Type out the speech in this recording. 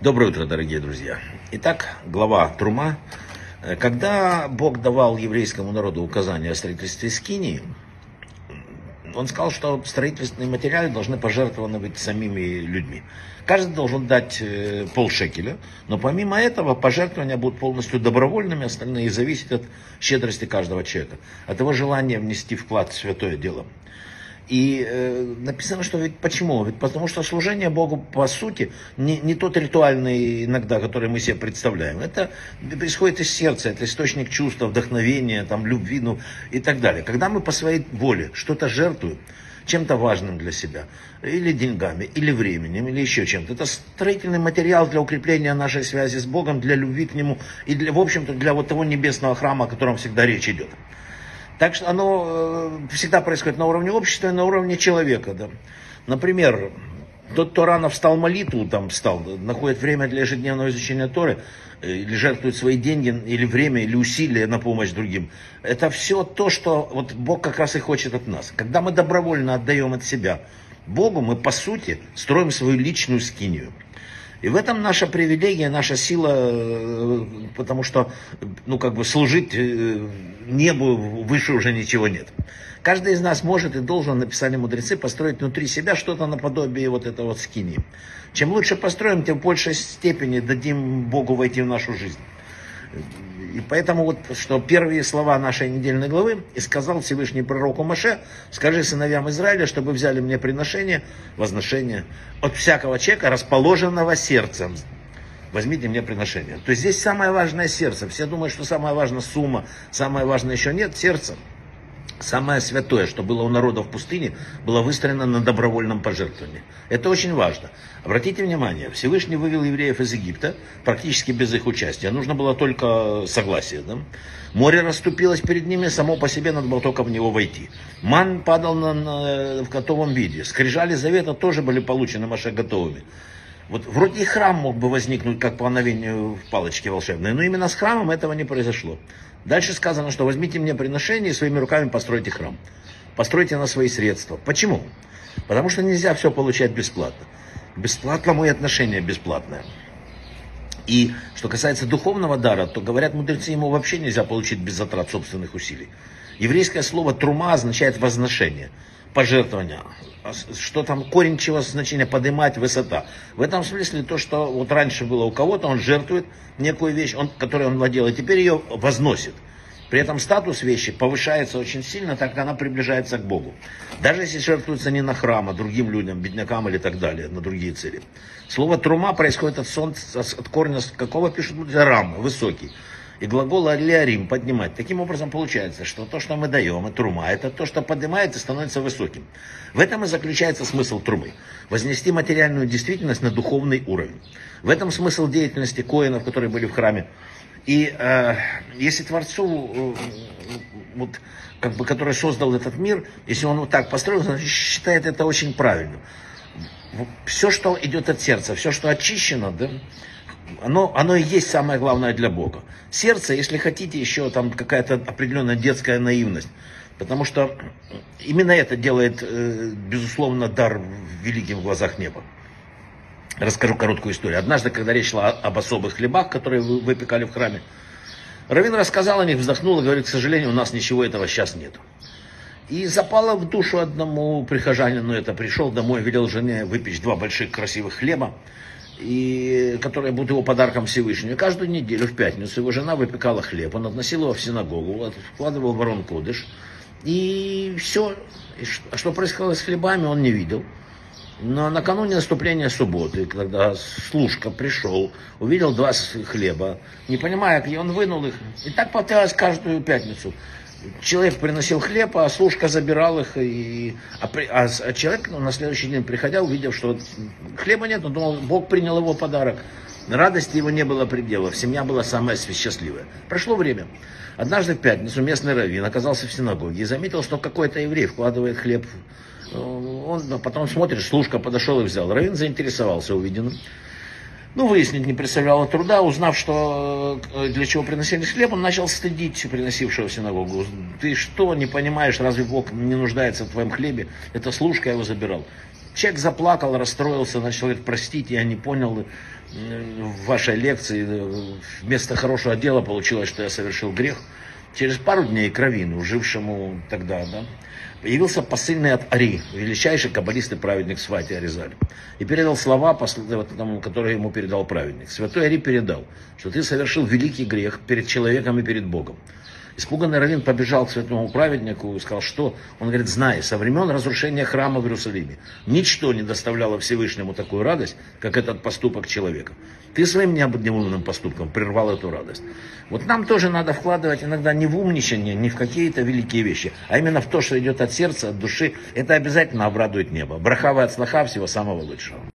Доброе утро, дорогие друзья. Итак, глава Трума. Когда Бог давал еврейскому народу указания о строительстве Скинии, Он сказал, что строительственные материалы должны пожертвованы быть самими людьми. Каждый должен дать полшекеля, но помимо этого пожертвования будут полностью добровольными, остальные зависят от щедрости каждого человека, от его желания внести вклад в святое дело. И написано, что ведь почему? Ведь потому что служение Богу, по сути, не тот ритуальный иногда, который мы себе представляем. Это происходит из сердца, это источник чувства, вдохновения, там, любви, ну, и так далее. Когда мы по своей воле что-то жертвуем, чем-то важным для себя, или деньгами, или временем, или еще чем-то. Это строительный материал для укрепления нашей связи с Богом, для любви к Нему и, в общем-то, для вот того небесного храма, о котором всегда речь идет. Так что оно всегда происходит на уровне общества и на уровне человека. Да. Например, тот, кто рано встал молитву, там встал, находит время для ежедневного изучения Торы, или жертвует свои деньги, или время, или усилия на помощь другим. Это все то, что вот Бог как раз и хочет от нас. Когда мы добровольно отдаем от себя Богу, мы по сути строим свою личную скинию. И в этом наша привилегия, наша сила, потому что, ну, как бы служить небу выше уже ничего нет. Каждый из нас может и должен, написали мудрецы, построить внутри себя что-то наподобие вот этого вот скинии. Чем лучше построим, тем в большей степени дадим Богу войти в нашу жизнь. И поэтому вот, что первые слова нашей недельной главы: «И сказал Всевышний пророку Моше, скажи сыновьям Израиля, чтобы взяли мне приношение, возношение от всякого человека, расположенного сердцем. Возьмите мне приношение». То есть здесь самое важное сердце. Все думают, что самое важное сумма, самое важное еще нет, сердце. Самое святое, что было у народа в пустыне, было выстроено на добровольном пожертвовании. Это очень важно. Обратите внимание, Всевышний вывел евреев из Египта практически без их участия. Нужно было только согласие. Да? Море расступилось перед ними, само по себе надо было только в него войти. Ман падал в готовом виде. Скрижали Завета тоже были получены Моше готовыми. Вот вроде и храм мог бы возникнуть как по мановению в палочке волшебной, но именно с храмом этого не произошло. Дальше сказано, что возьмите мне приношение и своими руками постройте храм. Постройте на свои средства. Почему? Потому что нельзя все получать бесплатно. Бесплатно мои отношения бесплатное. И что касается духовного дара, то, говорят мудрецы, ему вообще нельзя получить без затрат собственных усилий. Еврейское слово «трума» означает возношение, пожертвование. Что там корень чего значения? Поднимать, высота. В этом смысле то, что вот раньше было у кого-то, он жертвует некую вещь, которой он владел, и теперь ее возносит. При этом статус вещи повышается очень сильно, так как она приближается к Богу. Даже если жертвуется не на храм, а другим людям, беднякам или так далее, на другие цели. Слово «трума» происходит от корня, какого пишут «рам», «высокий». И глагол «алярим» — «поднимать». Таким образом получается, что то, что мы даем, и трума, это то, что поднимается и становится высоким. В этом и заключается смысл трумы. Вознести материальную действительность на духовный уровень. В этом смысл деятельности коэнов, которые были в храме. И если Творцу, вот, как бы, который создал этот мир, если он вот так построил, он считает это очень правильным. Все, что идет от сердца, все, что очищено, да, оно и есть самое главное для Бога. Сердце, если хотите, еще там какая-то определенная детская наивность. Потому что именно это делает, безусловно, дар великим в глазах неба. Расскажу короткую историю. Однажды, когда речь шла об особых хлебах, которые выпекали в храме, раввин рассказал о них, вздохнул и говорит: к сожалению, у нас ничего этого сейчас нету. И запало в душу одному прихожанину это. Пришел домой, велел жене выпечь 2 больших красивых хлеба, и которые будут его подарком Всевышнему. И каждую неделю в пятницу его жена выпекала хлеб, он относил его в синагогу, вкладывал в арон кодыш. И все. А что происходило с хлебами, он не видел. Но накануне наступления субботы, когда служка пришел, увидел 2 хлеба, не понимая, где он вынул их. И так повторялось каждую пятницу. Человек приносил хлеб, а служка забирал их. А человек, ну, на следующий день приходя, увидев, что хлеба нет, он думал, Бог принял его подарок. Радости его не было предела, семья была самая счастливая. Прошло время. Однажды в пятницу местный раввин оказался в синагоге и заметил, что какой-то еврей вкладывает хлеб. Он потом смотрит, служка подошел и взял. Раввин заинтересовался увиденным. Ну, выяснить не представляло труда. Узнав, что для чего приносили хлеб, он начал стыдить приносившего в синагогу. Ты что, не понимаешь, разве Бог не нуждается в твоем хлебе? Это служка его забирал. Человек заплакал, расстроился, начал говорить: простите, я не понял в вашей лекции, вместо хорошего дела получилось, что я совершил грех. Через пару дней к раввину, жившему тогда, да, появился посыльный от Ари, величайший каббалист и праведник свати Аризаль. И передал слова, которые ему передал праведник. Святой Ари передал, что ты совершил великий грех перед человеком и перед Богом. Испуганный раввин побежал к святому праведнику и сказал, что? Он говорит: знай, со времен разрушения храма в Иерусалиме ничто не доставляло Всевышнему такую радость, как этот поступок человека. Ты своим необдуманным поступком прервал эту радость. Вот нам тоже надо вкладывать иногда не в умничание, не в какие-то великие вещи, а именно в то, что идет от сердца, от души. Это обязательно обрадует небо. Браха ва ацлаха, всего самого лучшего.